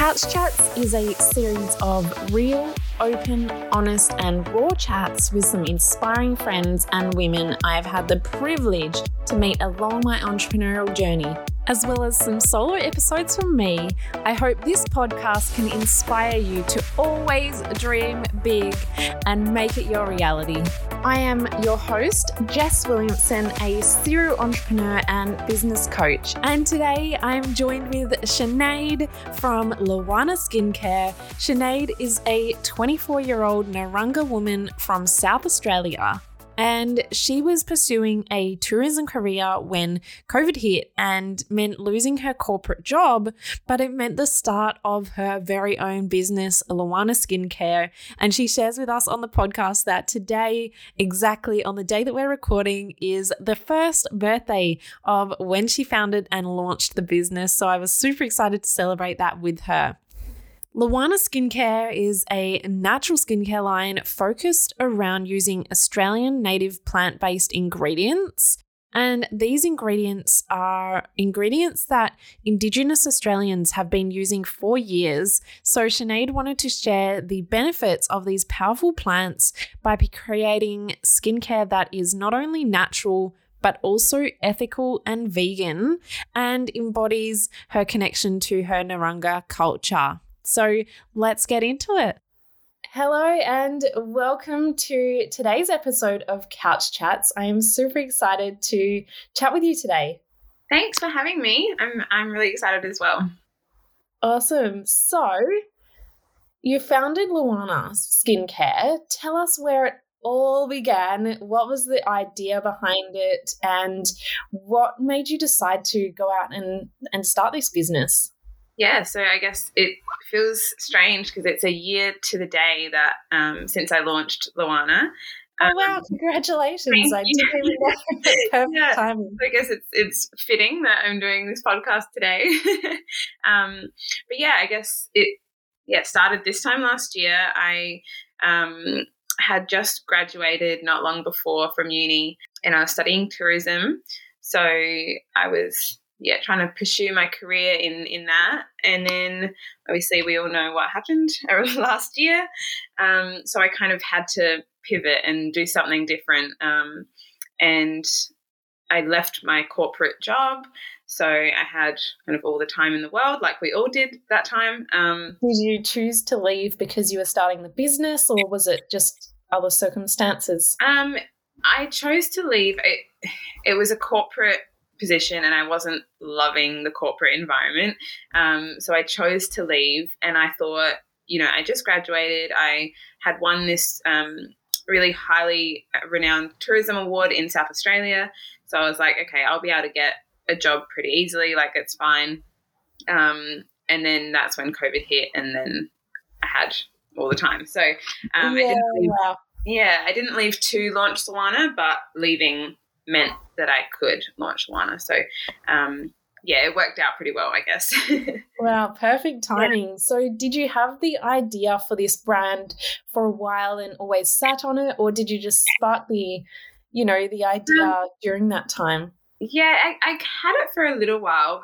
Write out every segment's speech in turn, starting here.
Couch Chats is a series of real, open, honest and raw chats with some inspiring friends and women I have had the privilege to meet along my entrepreneurial journey, as well as some solo episodes from me. I hope this podcast can inspire you to always dream big and make it your reality. I am your host, Jess Williamson, a serial entrepreneur and business coach. And today I'm joined with Sinead from Lowanna Skincare. Sinead is a 24-year-old Narungga woman from South Australia. And she was pursuing a tourism career when COVID hit and meant losing her corporate job, but it meant the start of her very own business, Lowanna Skincare. And she shares with us on the podcast that today, exactly on the day that we're recording, is the first birthday of when she founded and launched the business. So I was super excited to celebrate that with her. Lowanna Skincare is a natural skincare line focused around using Australian native plant-based ingredients. And these ingredients are ingredients that Indigenous Australians have been using for years. So Sinead wanted to share the benefits of these powerful plants by creating skincare that is not only natural, but also ethical and vegan, and embodies her connection to her Narungga culture. So let's get into it. Hello and welcome to today's episode of Couch Chats. I am super excited to chat with you today. Thanks for having me. I'm really excited as well. Awesome. So you founded Lowanna Skincare. Tell us where it all began. What was the idea behind it and what made you decide to go out and start this business? Yeah, so I guess it feels strange because it's a year to the day that since I launched Lowanna. Oh, wow, congratulations. I did that. Perfect timing. I guess it's fitting that I'm doing this podcast today. But, yeah, I guess it started this time last year. I had just graduated not long before from uni and I was studying tourism. So I was trying to pursue my career in that. And then obviously we all know what happened last year. So I kind of had to pivot and do something different. And I left my corporate job. So I had kind of all the time in the world, like we all did that time. Did you choose to leave because you were starting the business or was it just other circumstances? I chose to leave. It was a corporate position and I wasn't loving the corporate environment. So I chose to leave and I thought, I just graduated. I had won this really highly renowned tourism award in South Australia. So I was like, okay, I'll be able to get a job pretty easily. Like it's fine. And then that's when COVID hit and then I had all the time. So I didn't leave to launch Lowanna, but leaving meant that I could launch Lowanna. So, it worked out pretty well, I guess. Wow, perfect timing. Yeah. So did you have the idea for this brand for a while and always sat on it, or did you just spark the idea during that time? Yeah, I had it for a little while.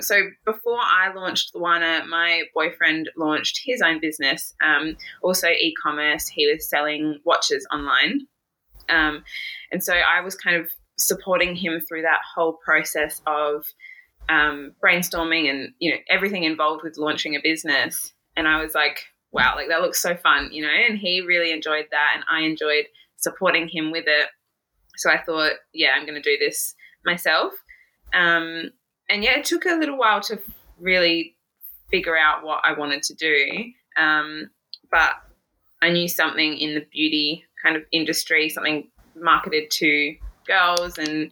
So before I launched Lowanna, my boyfriend launched his own business, also e-commerce. He was selling watches online. And so I was kind of supporting him through that whole process of brainstorming and, everything involved with launching a business. And I was like, wow, like that looks so fun, and he really enjoyed that and I enjoyed supporting him with it. So I thought, I'm going to do this myself. It took a little while to really figure out what I wanted to do. But I knew something in the beauty kind of industry, something marketed to girls and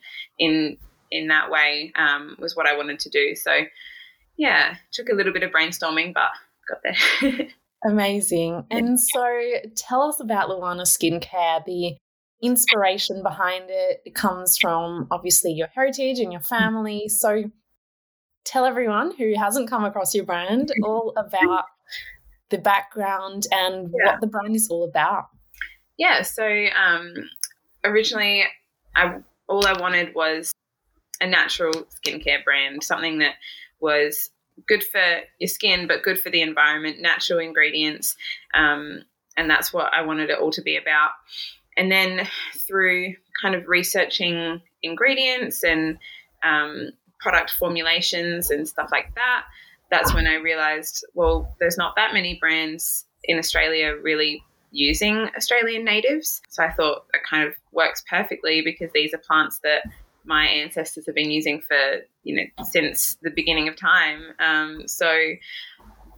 in that way was what I wanted to do. So, took a little bit of brainstorming, but got there. Amazing. And so tell us about Lowanna Skincare. The inspiration behind it, it comes from obviously your heritage and your family. So tell everyone who hasn't come across your brand all about the background and what the brand is all about. Yeah, so originally all I wanted was a natural skincare brand, something that was good for your skin, but good for the environment, natural ingredients. And that's what I wanted it all to be about. And then through kind of researching ingredients and product formulations and stuff like that, that's when I realized, well, there's not that many brands in Australia really using Australian natives. So I thought that kind of works perfectly because these are plants that my ancestors have been using for, you know, since the beginning of time. So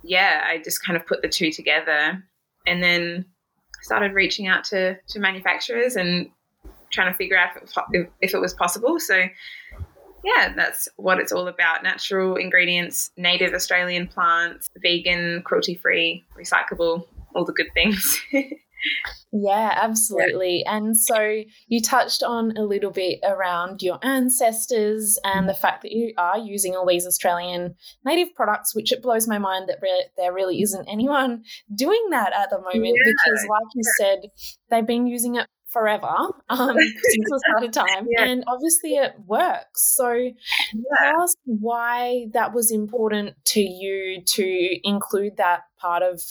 yeah, I just kind of put the two together and then started reaching out to manufacturers and trying to figure out if it was possible. So yeah, that's what it's all about. Natural ingredients, native Australian plants, vegan, cruelty-free, recyclable, all the good things. Yeah, absolutely. And so you touched on a little bit around your ancestors and the fact that you are using all these Australian native products, which it blows my mind that there really isn't anyone doing that at the moment, because like you said, they've been using it forever since the start of time, and obviously it works. So tell us why that was important to you to include that part of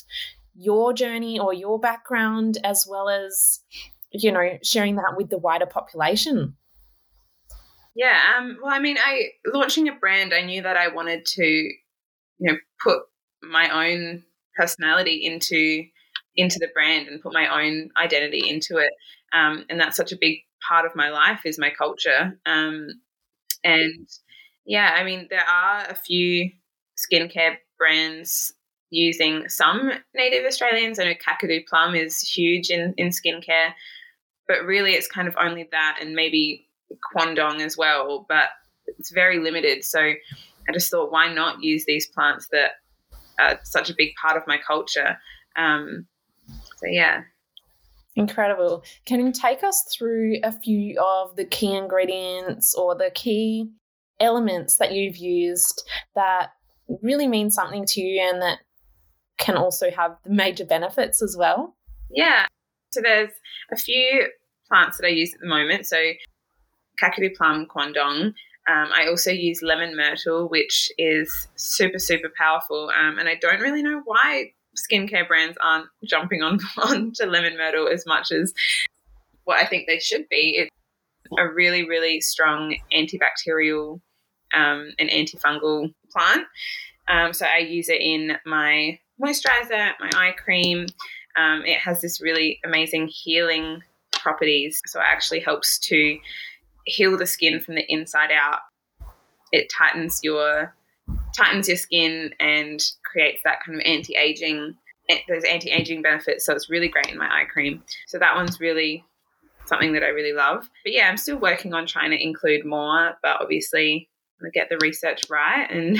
your journey or your background, as well as, you know, sharing that with the wider population. Yeah, well, I mean, launching a brand, I knew that I wanted to, you know, put my own personality into the brand and put my own identity into it. And that's such a big part of my life is my culture. And yeah, I mean, there are a few skincare brands using some native Australians. I know Kakadu Plum is huge in skincare, but really it's kind of only that and maybe Quandong as well, but it's very limited. So I just thought, why not use these plants that are such a big part of my culture? So yeah. Incredible. Can you take us through a few of the key ingredients or the key elements that you've used that really mean something to you and that can also have major benefits as well? Yeah. So there's a few plants that I use at the moment. So Kakadu Plum, Quandong. I also use Lemon Myrtle, which is super, super powerful. And I don't really know why skincare brands aren't jumping on to Lemon Myrtle as much as what I think they should be. It's a really, really strong antibacterial and antifungal plant. So I use it in my moisturizer, my eye cream. It has this really amazing healing properties. So it actually helps to heal the skin from the inside out. It tightens your skin and creates that kind of anti-aging benefits. So it's really great in my eye cream. So that one's really something that I really love. But yeah, I'm still working on trying to include more, but obviously I get the research right and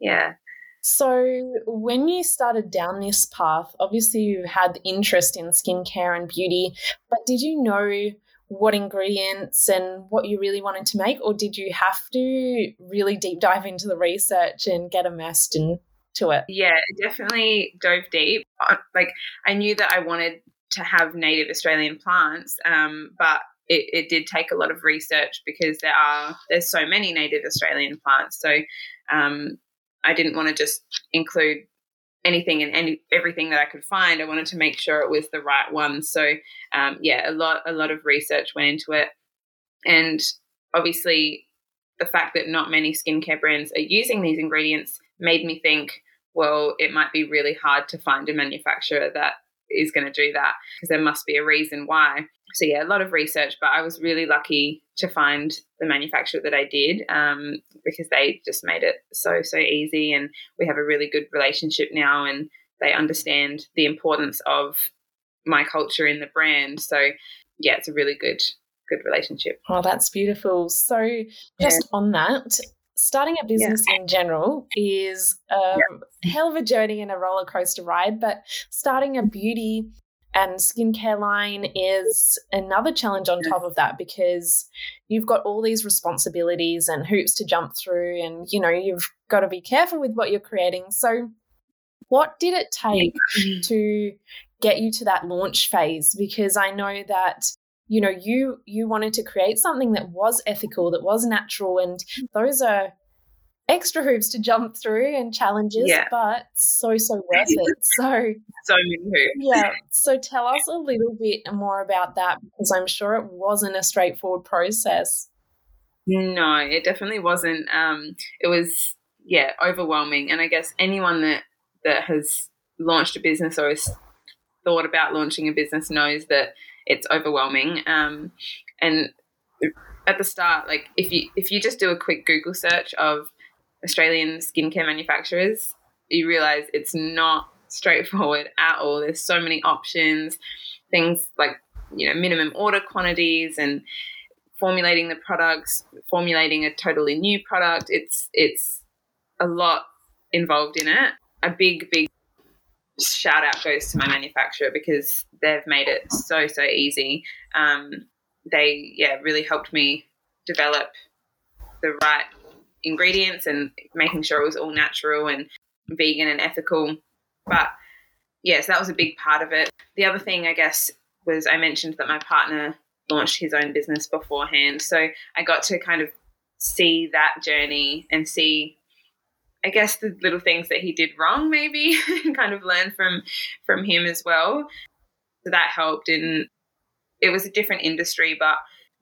yeah. So when you started down this path, obviously you had interest in skincare and beauty, but did you know what ingredients and what you really wanted to make, or did you have to really deep dive into the research and get immersed into it? Yeah, definitely dove deep. Like I knew that I wanted to have native Australian plants, but it did take a lot of research because there's so many native Australian plants. So I didn't want to just include anything and everything that I could find. I wanted to make sure it was the right one. So yeah, a lot of research went into it. And obviously the fact that not many skincare brands are using these ingredients made me think, well, it might be really hard to find a manufacturer that is going to do that because there must be a reason why. So yeah, a lot of research, but I was really lucky to find the manufacturer that I did because they just made it so, so easy, and we have a really good relationship now and they understand the importance of my culture in the brand. So yeah, it's a really good relationship. Oh, that's beautiful. So just on that, starting a business in general is a hell of a journey and a roller coaster ride, but starting a beauty and skincare line is another challenge on top of that, because you've got all these responsibilities and hoops to jump through, and you know, you've got to be careful with what you're creating. So what did it take to get you to that launch phase? Because I know that, you know, you wanted to create something that was ethical, that was natural, and those are extra hoops to jump through and challenges, but so worth it. So many hoops. Yeah. So tell us a little bit more about that, because I'm sure it wasn't a straightforward process. No, it definitely wasn't. It was, overwhelming. And I guess anyone that has launched a business or has thought about launching a business knows that it's overwhelming. And at the start, like if you just do a quick Google search of Australian skincare manufacturers, you realise it's not straightforward at all. There's so many options, things like, minimum order quantities and formulating the products, formulating a totally new product. It's a lot involved in it. A big shout out goes to my manufacturer because they've made it so easy. They really helped me develop the right ingredients and making sure it was all natural and vegan and ethical. But so that was a big part of it. The other thing, I guess, was I mentioned that my partner launched his own business beforehand, so I got to kind of see that journey and see, I guess, the little things that he did wrong maybe and kind of learn from him as well. So that helped. And it was a different industry, but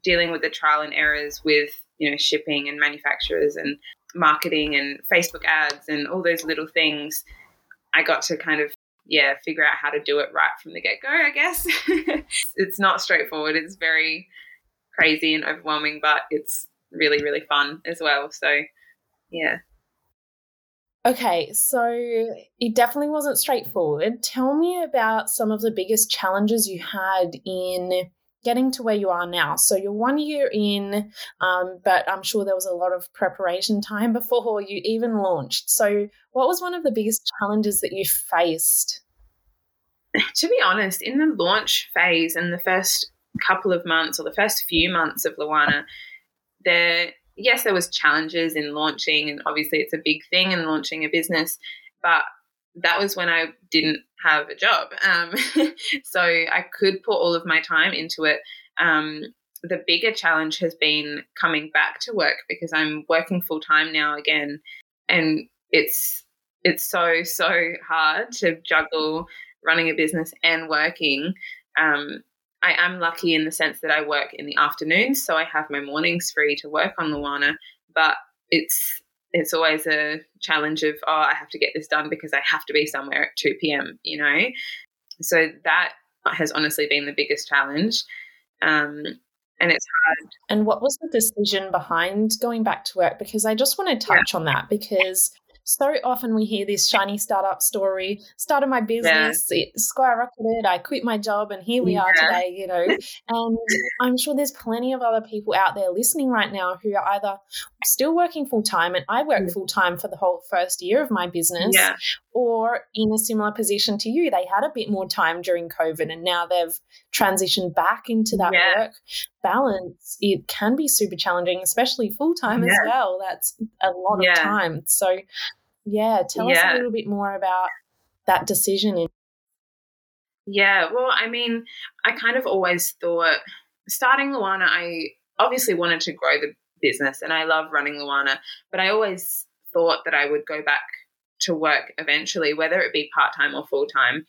dealing with the trial and errors with, shipping and manufacturers and marketing and Facebook ads and all those little things, I got to kind of, figure out how to do it right from the get-go, I guess. It's not straightforward. It's very crazy and overwhelming, but it's really, really fun as well. So, yeah. Okay, so it definitely wasn't straightforward. Tell me about some of the biggest challenges you had in getting to where you are now. So you're 1 year in, but I'm sure there was a lot of preparation time before you even launched. So what was one of the biggest challenges that you faced? To be honest, in the launch phase and the first couple of months or the first few months of Lowanna, yes, there was challenges in launching, and obviously it's a big thing in launching a business, but that was when I didn't have a job. So I could put all of my time into it. The bigger challenge has been coming back to work because I'm working full-time now again, and it's so hard to juggle running a business and working. I am lucky in the sense that I work in the afternoons, so I have my mornings free to work on Lowanna, but it's always a challenge of, I have to get this done because I have to be somewhere at 2 p.m., So that has honestly been the biggest challenge, and it's hard. And what was the decision behind going back to work? Because I just want to touch on that, because so often we hear this shiny startup story, started my business, it skyrocketed, I quit my job, and here we are today, And I'm sure there's plenty of other people out there listening right now who are either still working full-time, and I worked full-time for the whole first year of my business, or in a similar position to you. They had a bit more time during COVID, and now they've transitioned back into that work balance. It can be super challenging, especially full-time as well. That's a lot of time. So, tell us a little bit more about that decision. Yeah, well, I mean, I kind of always thought starting Lowanna, I obviously wanted to grow the business and I love running Lowanna, but I always thought that I would go back to work eventually, whether it be part-time or full-time,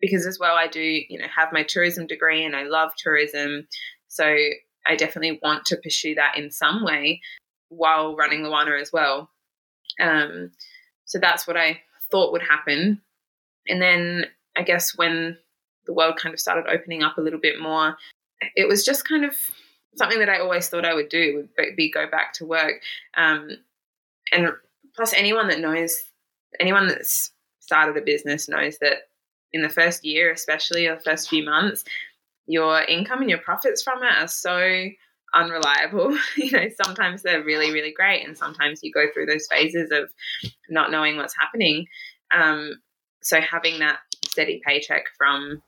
because as well I do have my tourism degree and I love tourism, so I definitely want to pursue that in some way while running Lowanna as well. So that's what I thought would happen. And then I guess when the world kind of started opening up a little bit more, it was just kind of something that I always thought I would do, would be go back to work. And plus anyone that's started a business knows that in the first year, especially or the first few months, your income and your profits from it are so unreliable. Sometimes they're really, really great, and sometimes you go through those phases of not knowing what's happening. So having that steady paycheck from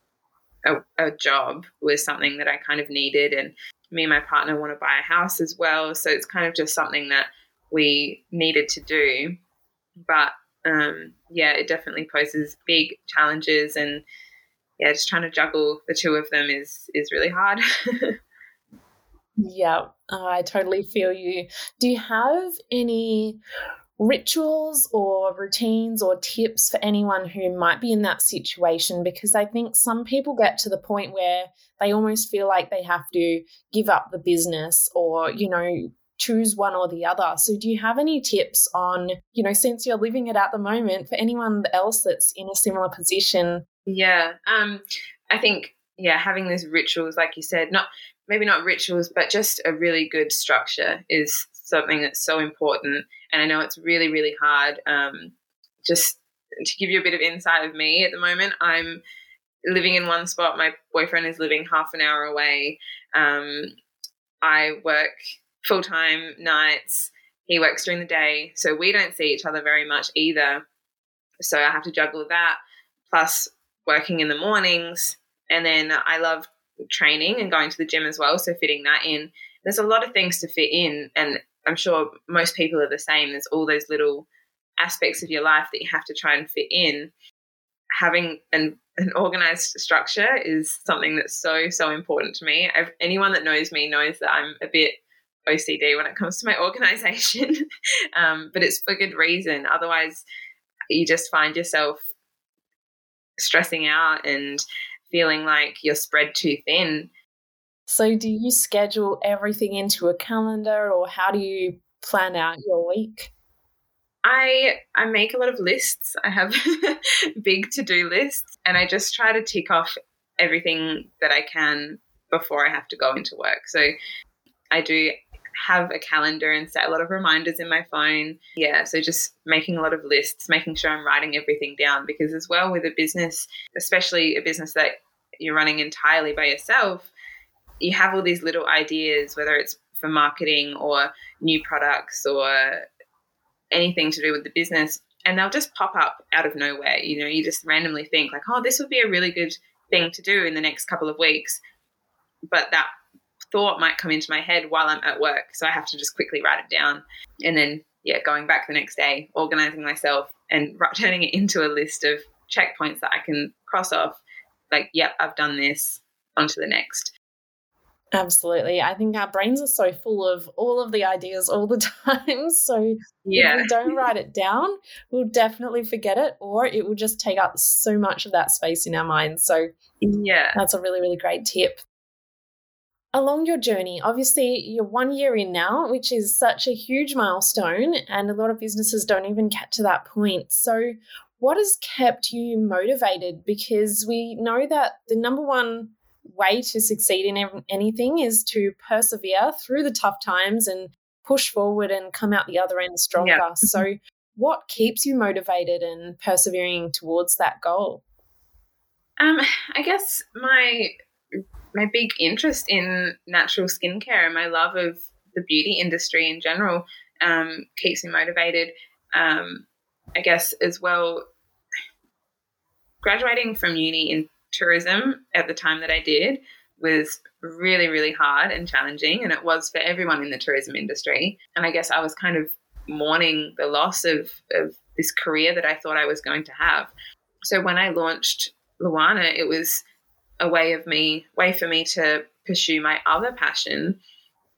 a job was something that I kind of needed, and me and my partner want to buy a house as well, so it's kind of just something that we needed to do. But it definitely poses big challenges, and just trying to juggle the two of them is really hard. Yeah, I totally feel you. Do you have any rituals or routines or tips for anyone who might be in that situation? Because I think some people get to the point where they almost feel like they have to give up the business or, you know, choose one or the other. So do you have any tips on, you know, since you're living it at the moment, for anyone else that's in a similar position? Yeah, I think, yeah, having these rituals, like you said, maybe not rituals, but just a really good structure is something that's so important. And I know it's really, really hard. Just to give you a bit of insight of me at the moment, I'm living in one spot. My boyfriend is living half an hour away. I work full-time nights. He works during the day. So we don't see each other very much either. So I have to juggle that plus working in the mornings. And then I love training and going to the gym as well, so fitting that in. There's a lot of things to fit in, and I'm sure most people are the same. There's all those little aspects of your life that you have to try and fit in. Having an organised structure is something that's so, so important to me. Anyone that knows me knows that I'm a bit OCD when it comes to my organisation, but it's for good reason. Otherwise, you just find yourself stressing out and feeling like you're spread too thin. So do you schedule everything into a calendar, or how do you plan out your week? I make a lot of lists. I have big to-do lists, and I just try to tick off everything that I can before I have to go into work. So I do have a calendar and set a lot of reminders in my phone. Yeah, so just making a lot of lists, making sure I'm writing everything down, because as well with a business, especially a business that you're running entirely by yourself, you have all these little ideas, whether it's for marketing or new products or anything to do with the business, and they'll just pop up out of nowhere. You know, you just randomly think like, oh, this would be a really good thing to do in the next couple of weeks, but that thought might come into my head while I'm at work, so I have to just quickly write it down, and then going back the next day, organizing myself and turning it into a list of checkpoints that I can cross off, like, yep, I've done this, on to the next. Absolutely. I think our brains are so full of all of the ideas all the time, so if we don't write it down, we'll definitely forget it, or it will just take up so much of that space in our minds. So yeah, that's a really, really great tip. Along your journey, obviously you're 1 year in now, which is such a huge milestone, and a lot of businesses don't even get to that point. So what has kept you motivated? Because we know that the number one way to succeed in anything is to persevere through the tough times and push forward and come out the other end stronger. Yeah. So what keeps you motivated and persevering towards that goal? I guess my big interest in natural skincare and my love of the beauty industry in general keeps me motivated. I guess as well, graduating from uni in tourism at the time that I did was really, really hard and challenging, and it was for everyone in the tourism industry. And I guess I was kind of mourning the loss of this career that I thought I was going to have. So when I launched Lowanna, it was a way for me to pursue my other passion.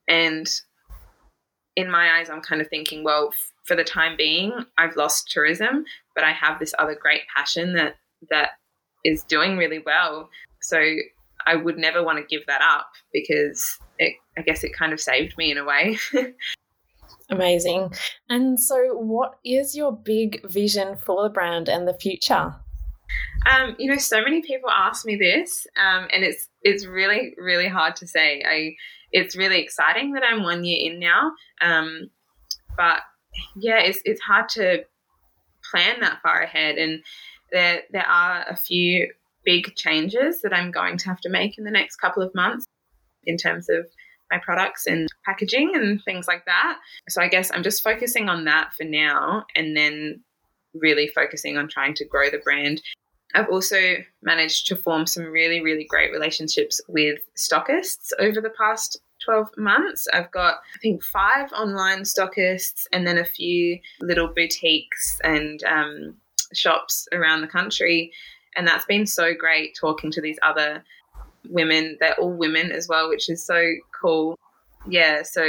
And in my eyes, I'm kind of thinking, well, for the time being, I've lost tourism, but I have this other great passion that is doing really well. So I would never want to give that up, because I guess it kind of saved me in a way. Amazing. And so what is your big vision for the brand and the future? You know, so many people ask me this, and it's really, really hard to say. It's really exciting that I'm 1 year in now, but yeah, it's hard to plan that far ahead. And there are a few big changes that I'm going to have to make in the next couple of months in terms of my products and packaging and things like that. So I guess I'm just focusing on that for now, and then really focusing on trying to grow the brand. I've also managed to form some really, really great relationships with stockists over the past 12 months. I've got, I think, 5 online stockists, and then a few little boutiques and shops around the country. And that's been so great talking to these other women. They're all women as well, which is so cool. yeah, so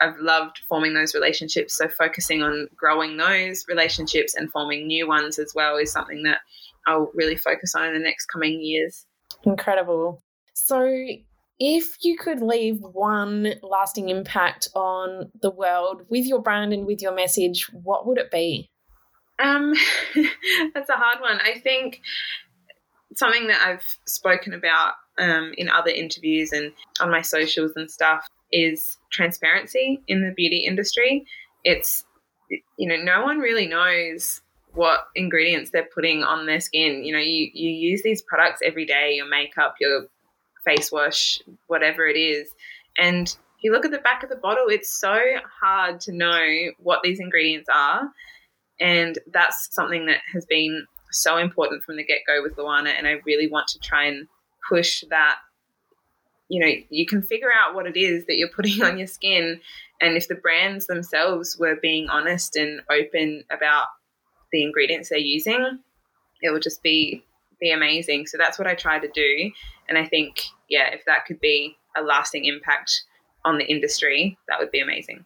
I've loved forming those relationships. So focusing on growing those relationships and forming new ones as well is something that I'll really focus on in the next coming years. Incredible. So if you could leave one lasting impact on the world with your brand and with your message, what would it be? That's a hard one. I think something that I've spoken about in other interviews and on my socials and stuff is transparency in the beauty industry. It's, you know, no one really knows what ingredients they're putting on their skin. You know, you use these products every day, your makeup, your face wash, whatever it is, and if you look at the back of the bottle, it's so hard to know what these ingredients are. And that's something that has been so important from the get-go with Lowanna, and I really want to try and push that. You know, you can figure out what it is that you're putting on your skin, and if the brands themselves were being honest and open about the ingredients they're using, it would just be amazing. So that's what I try to do, and I think, yeah, if that could be a lasting impact on the industry, that would be amazing.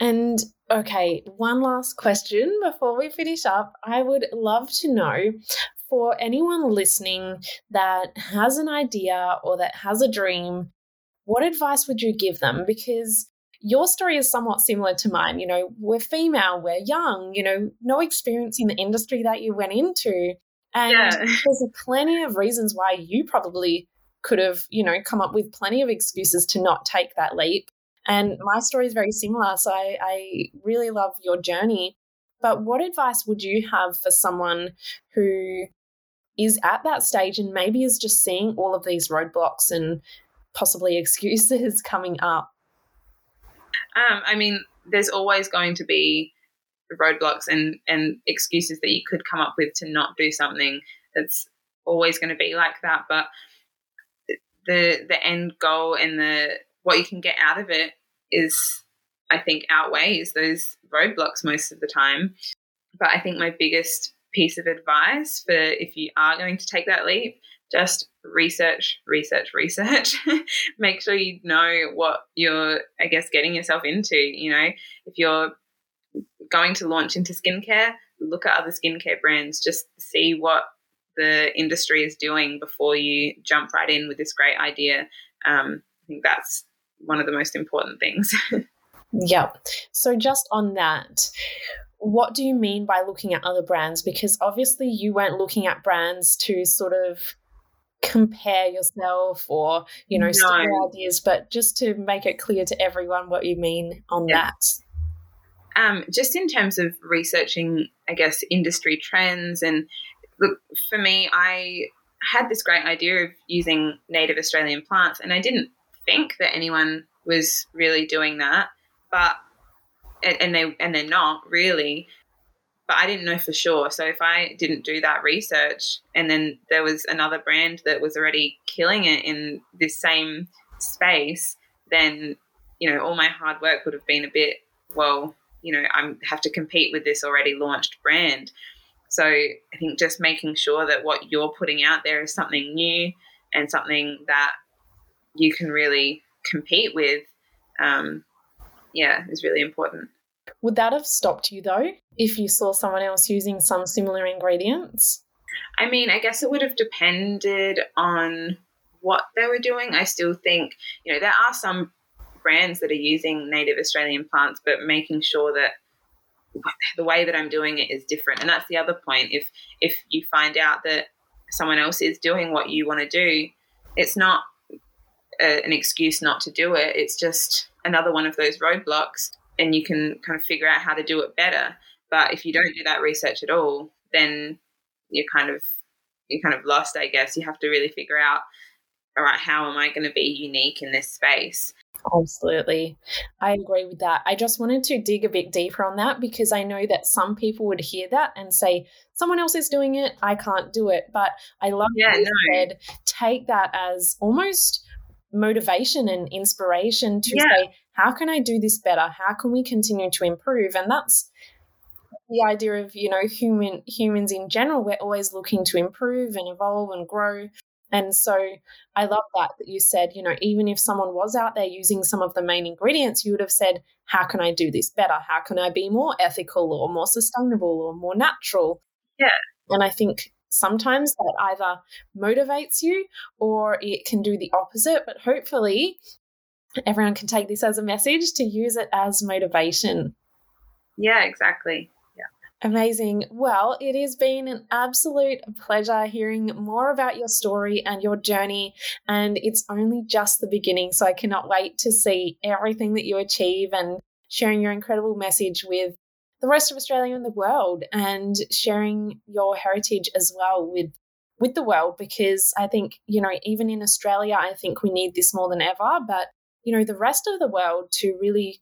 And okay, one last question before we finish up. I would love to know, for anyone listening that has an idea or that has a dream, what advice would you give them? Because your story is somewhat similar to mine. You know, we're female, we're young, you know, no experience in the industry that you went into. And There's plenty of reasons why you probably could have, you know, come up with plenty of excuses to not take that leap. And my story is very similar. So I really love your journey. But what advice would you have for someone who is at that stage and maybe is just seeing all of these roadblocks and possibly excuses coming up? I mean, there's always going to be roadblocks and excuses that you could come up with to not do something. That's always going to be like that. But the end goal and the what you can get out of it is, I think, outweighs those roadblocks most of the time. But I think my biggest piece of advice for if you are going to take that leap, just research. Make sure you know what you're, I guess, getting yourself into. You know, if you're going to launch into skincare, look at other skincare brands, just see what the industry is doing before you jump right in with this great idea. I think that's one of the most important things. Yeah. So just on that, what do you mean by looking at other brands? Because obviously you weren't looking at brands to sort of compare yourself or, you know, steal ideas, but just to make it clear to everyone what you mean on that. Just in terms of researching, I guess, industry trends. And look, for me, I had this great idea of using native Australian plants, and I didn't think that anyone was really doing that. But and they're not really, but I didn't know for sure. So if I didn't do that research, and then there was another brand that was already killing it in this same space, then, you know, all my hard work would have been a bit, well, you know, I have to compete with this already launched brand. So I think just making sure that what you're putting out there is something new and something that you can really compete with, is really important. Would that have stopped you, though, if you saw someone else using some similar ingredients? I mean, I guess it would have depended on what they were doing. I still think, you know, there are some brands that are using native Australian plants, but making sure that the way that I'm doing it is different. And that's the other point. If you find out that someone else is doing what you want to do, it's not an excuse not to do it. It's just another one of those roadblocks, and you can kind of figure out how to do it better. But if you don't do that research at all, then you're kind of lost, I guess. You have to really figure out, all right, how am I going to be unique in this space? Absolutely. I agree with that. I just wanted to dig a bit deeper on that, because I know that some people would hear that and say, someone else is doing it, I can't do it. But I love that you said, take that as almost motivation and inspiration to say, how can I do this better? How can we continue to improve? And that's the idea of, you know, humans in general, we're always looking to improve and evolve and grow. And so I love that you said, you know, even if someone was out there using some of the main ingredients, you would have said, how can I do this better? How can I be more ethical or more sustainable or more natural? Yeah. And I think sometimes that either motivates you or it can do the opposite, but hopefully everyone can take this as a message to use it as motivation. Yeah, exactly. Amazing. Well, it has been an absolute pleasure hearing more about your story and your journey, and it's only just the beginning, so I cannot wait to see everything that you achieve and sharing your incredible message with the rest of Australia and the world, and sharing your heritage as well with the world, because I think, you know, even in Australia, I think we need this more than ever, but, you know, the rest of the world to really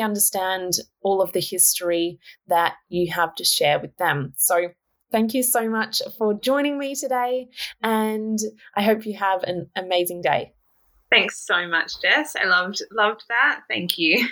understand all of the history that you have to share with them. So thank you so much for joining me today, and I hope you have an amazing day. Thanks so much, Jess. I loved that. Thank you.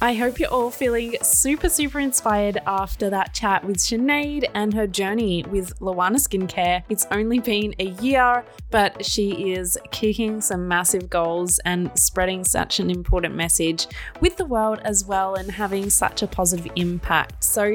I hope you're all feeling super, super inspired after that chat with Sinead and her journey with Lowanna Skincare. It's only been a year, but she is kicking some massive goals and spreading such an important message with the world as well, and having such a positive impact. So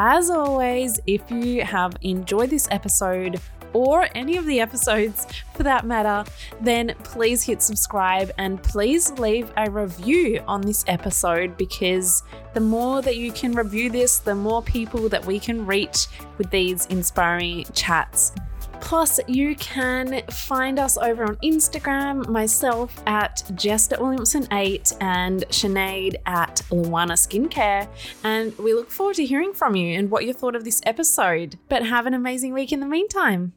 as always, if you have enjoyed this episode, or any of the episodes for that matter, then please hit subscribe and please leave a review on this episode, because the more that you can review this, the more people that we can reach with these inspiring chats. Plus, you can find us over on Instagram, myself at JessWilliamson8 and Sinead at Lowanna Skincare. And we look forward to hearing from you and what you thought of this episode. But have an amazing week in the meantime.